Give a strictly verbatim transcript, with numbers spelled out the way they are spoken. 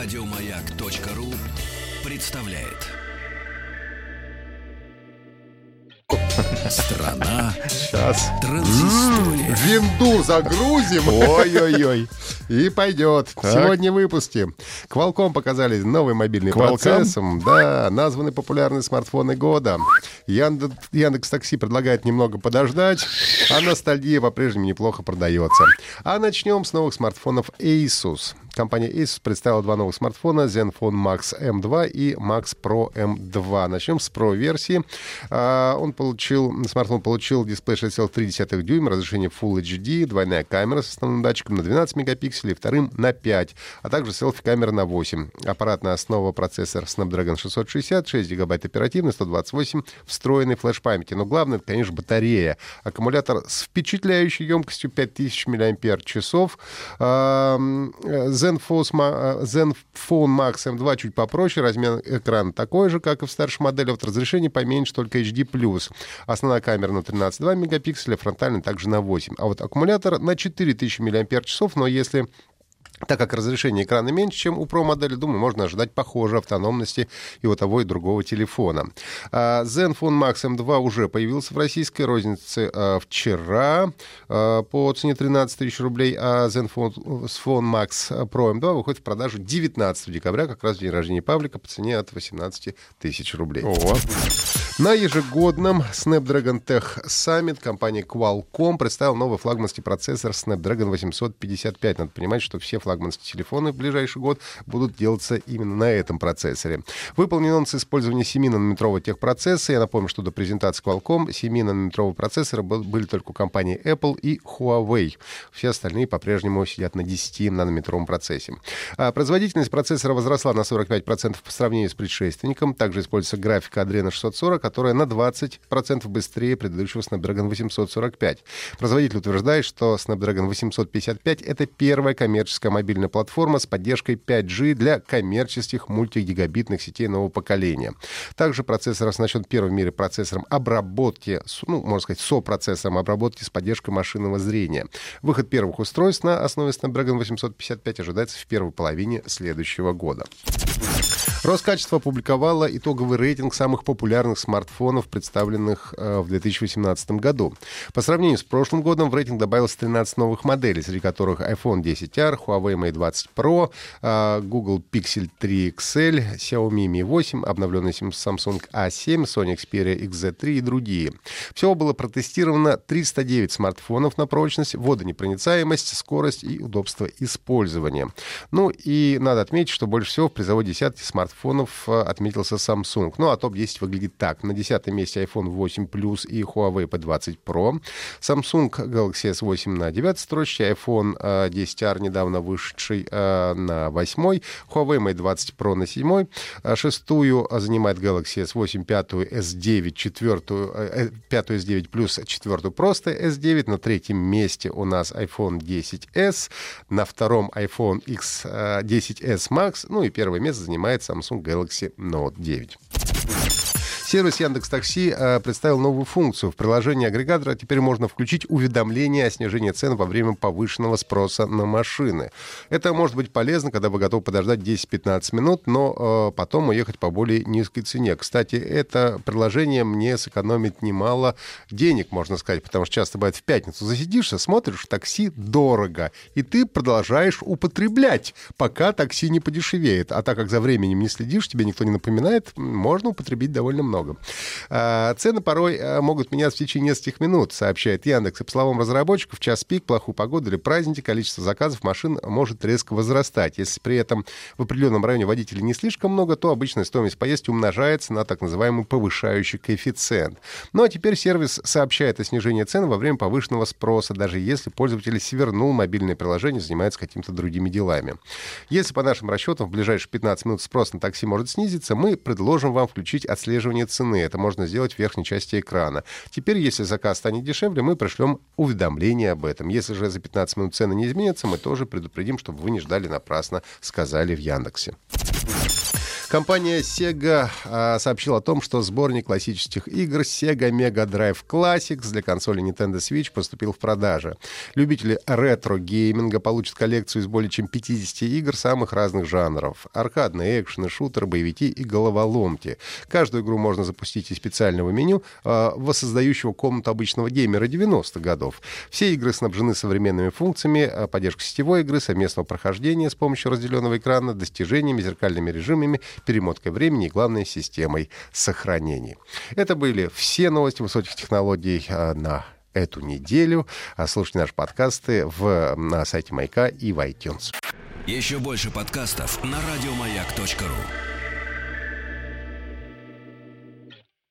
Радиомаяк.ру представляет. Страна. Сейчас. Транзистория. Винду загрузим. Ой-ой-ой. И пойдет. Так. Сегодня в выпуске. Qualcomm показали новый мобильный процессор. Да, названы популярные смартфоны года. Яндекс.Такси предлагает немного подождать, а ностальгия по-прежнему неплохо продается. А начнем с новых смартфонов Asus. Компания Asus представила два новых смартфона: ZenFone Max эм два и Max Pro эм два. Начнем с Pro-версии. Он получил, смартфон получил дисплей шесть целых три десятых дюйма, разрешение Full эйч ди, двойная камера с основным датчиком на двенадцать мегапикселей, вторым на пять, а также селфи-камера на восемь. Аппаратная основа — процессор Snapdragon шестьсот шестьдесят, шесть гигабайт оперативной, сто двадцать восемь встроенной флеш-памяти. Но главное, это, конечно, батарея. Аккумулятор с впечатляющей емкостью пять тысяч миллиампер-часов. ZenFone Max эм два чуть попроще, размер экрана такой же, как и в старшей модели, вот разрешение поменьше, только эйч ди плюс. Основная камера на тринадцать целых два мегапикселя, фронтальная также на восемь. А вот аккумулятор на четыре тысячи миллиампер-часов, но если... Так как разрешение экрана меньше, чем у Pro-модели, думаю, можно ожидать похожей автономности и у того, и другого телефона. ZenFone Max эм два уже появился в российской рознице вчера по цене тринадцать тысяч рублей, а ZenFone Max Pro эм два выходит в продажу девятнадцатого декабря, как раз в день рождения Павлика, по цене от восемнадцати тысяч рублей. О. На ежегодном Snapdragon Tech Summit компания Qualcomm представила новый флагманский процессор Snapdragon восемьсот пятьдесят пять. Надо понимать, что все флагманские телефоны в ближайший год будут делаться именно на этом процессоре. Выполнен он с использованием семинанометрового техпроцесса. Я напомню, что до презентации Qualcomm семинанометровые процессоры были только у компании Apple и Huawei. Все остальные по-прежнему сидят на десятинанометровом процессе. А производительность процессора возросла на сорок пять процентов по сравнению с предшественником. Также используется графика Adreno шестьсот сорок, которая на двадцать процентов быстрее предыдущего Snapdragon восемьсот сорок пять. Производитель утверждает, что Snapdragon восемьсот пятьдесят пять — это первая коммерческая мобильная платформа с поддержкой пять джи для коммерческих мультигигабитных сетей нового поколения. Также процессор оснащен первым в мире процессором обработки, ну, можно сказать, сопроцессором обработки с поддержкой машинного зрения. Выход первых устройств на основе Snapdragon восемьсот пятьдесят пять ожидается в первой половине следующего года. Роскачество опубликовало итоговый рейтинг самых популярных смартфонов, представленных э, в две тысячи восемнадцатом году. По сравнению с прошлым годом в рейтинг добавилось тринадцать новых моделей, среди которых iPhone десять эр, Huawei Mate двадцать Pro, э, Google Pixel три икс эль, Xiaomi Mi восемь, обновленный Samsung а семь, Sony Xperia икс зет три и другие. Всего было протестировано триста девять смартфонов на прочность, водонепроницаемость, скорость и удобство использования. Ну и надо отметить, что больше всего в призовой десятке смартфонов Смартфонов отметился Samsung. Ну, а топ десять выглядит так. На десятом месте iPhone восемь плюс и Huawei пи двадцать про. Samsung Galaxy эс восемь на девятой строчке. iPhone десять эр, недавно вышедший, на восьмой. Huawei Mate двадцать Pro на седьмой. Шестую занимает Galaxy эс восемь, пятую эс девять, четвертую, пятую эс девять Plus, четвертую просто эс девять. На третьем месте у нас iPhone десять эс. На втором iPhone десять эс Max. Ну и первое место занимает Samsung Samsung Galaxy Note девять. Сервис Яндекс.Такси э, представил новую функцию. В приложении агрегатора теперь можно включить уведомления о снижении цен во время повышенного спроса на машины. Это может быть полезно, когда вы готовы подождать десять-пятнадцать минут, но э, потом уехать по более низкой цене. Кстати, это приложение мне сэкономит немало денег, можно сказать, потому что часто бывает, в пятницу засидишься, смотришь, такси дорого, и ты продолжаешь употреблять, пока такси не подешевеет. А так как за временем не следишь, тебе никто не напоминает, можно употребить довольно много. Цены порой могут меняться в течение нескольких минут, сообщает Яндекс. И по словам разработчиков, в час пик, плохую погоду или праздники количество заказов машин может резко возрастать. Если при этом в определенном районе водителей не слишком много, то обычная стоимость поездки умножается на так называемый повышающий коэффициент. Ну а теперь сервис сообщает о снижении цен во время повышенного спроса, даже если пользователь свернул мобильное приложение и занимается какими-то другими делами. Если по нашим расчетам в ближайшие пятнадцать минут спрос на такси может снизиться, мы предложим вам включить отслеживание цены. Это можно сделать в верхней части экрана. Теперь, если заказ станет дешевле, мы пришлем уведомление об этом. Если же за пятнадцать минут цены не изменятся, мы тоже предупредим, чтобы вы не ждали напрасно, сказали в Яндексе. Компания Sega а, сообщила о том, что сборник классических игр Sega Mega Drive Classics для консоли Nintendo Switch поступил в продажу. Любители ретро-гейминга получат коллекцию из более чем пятидесяти игр самых разных жанров. Аркадные экшены, шутеры, боевики и головоломки. Каждую игру можно запустить из специального меню, а, воссоздающего комнату обычного геймера девяностых годов. Все игры снабжены современными функциями, поддержкой сетевой игры, совместного прохождения с помощью разделенного экрана, достижениями, зеркальными режимами, перемоткой времени и, главной системой сохранений. Это были все новости высоких технологий на эту неделю. Слушайте наши подкасты в, на сайте Маяка и в iTunes. Еще больше подкастов на радиомаяк точка ру.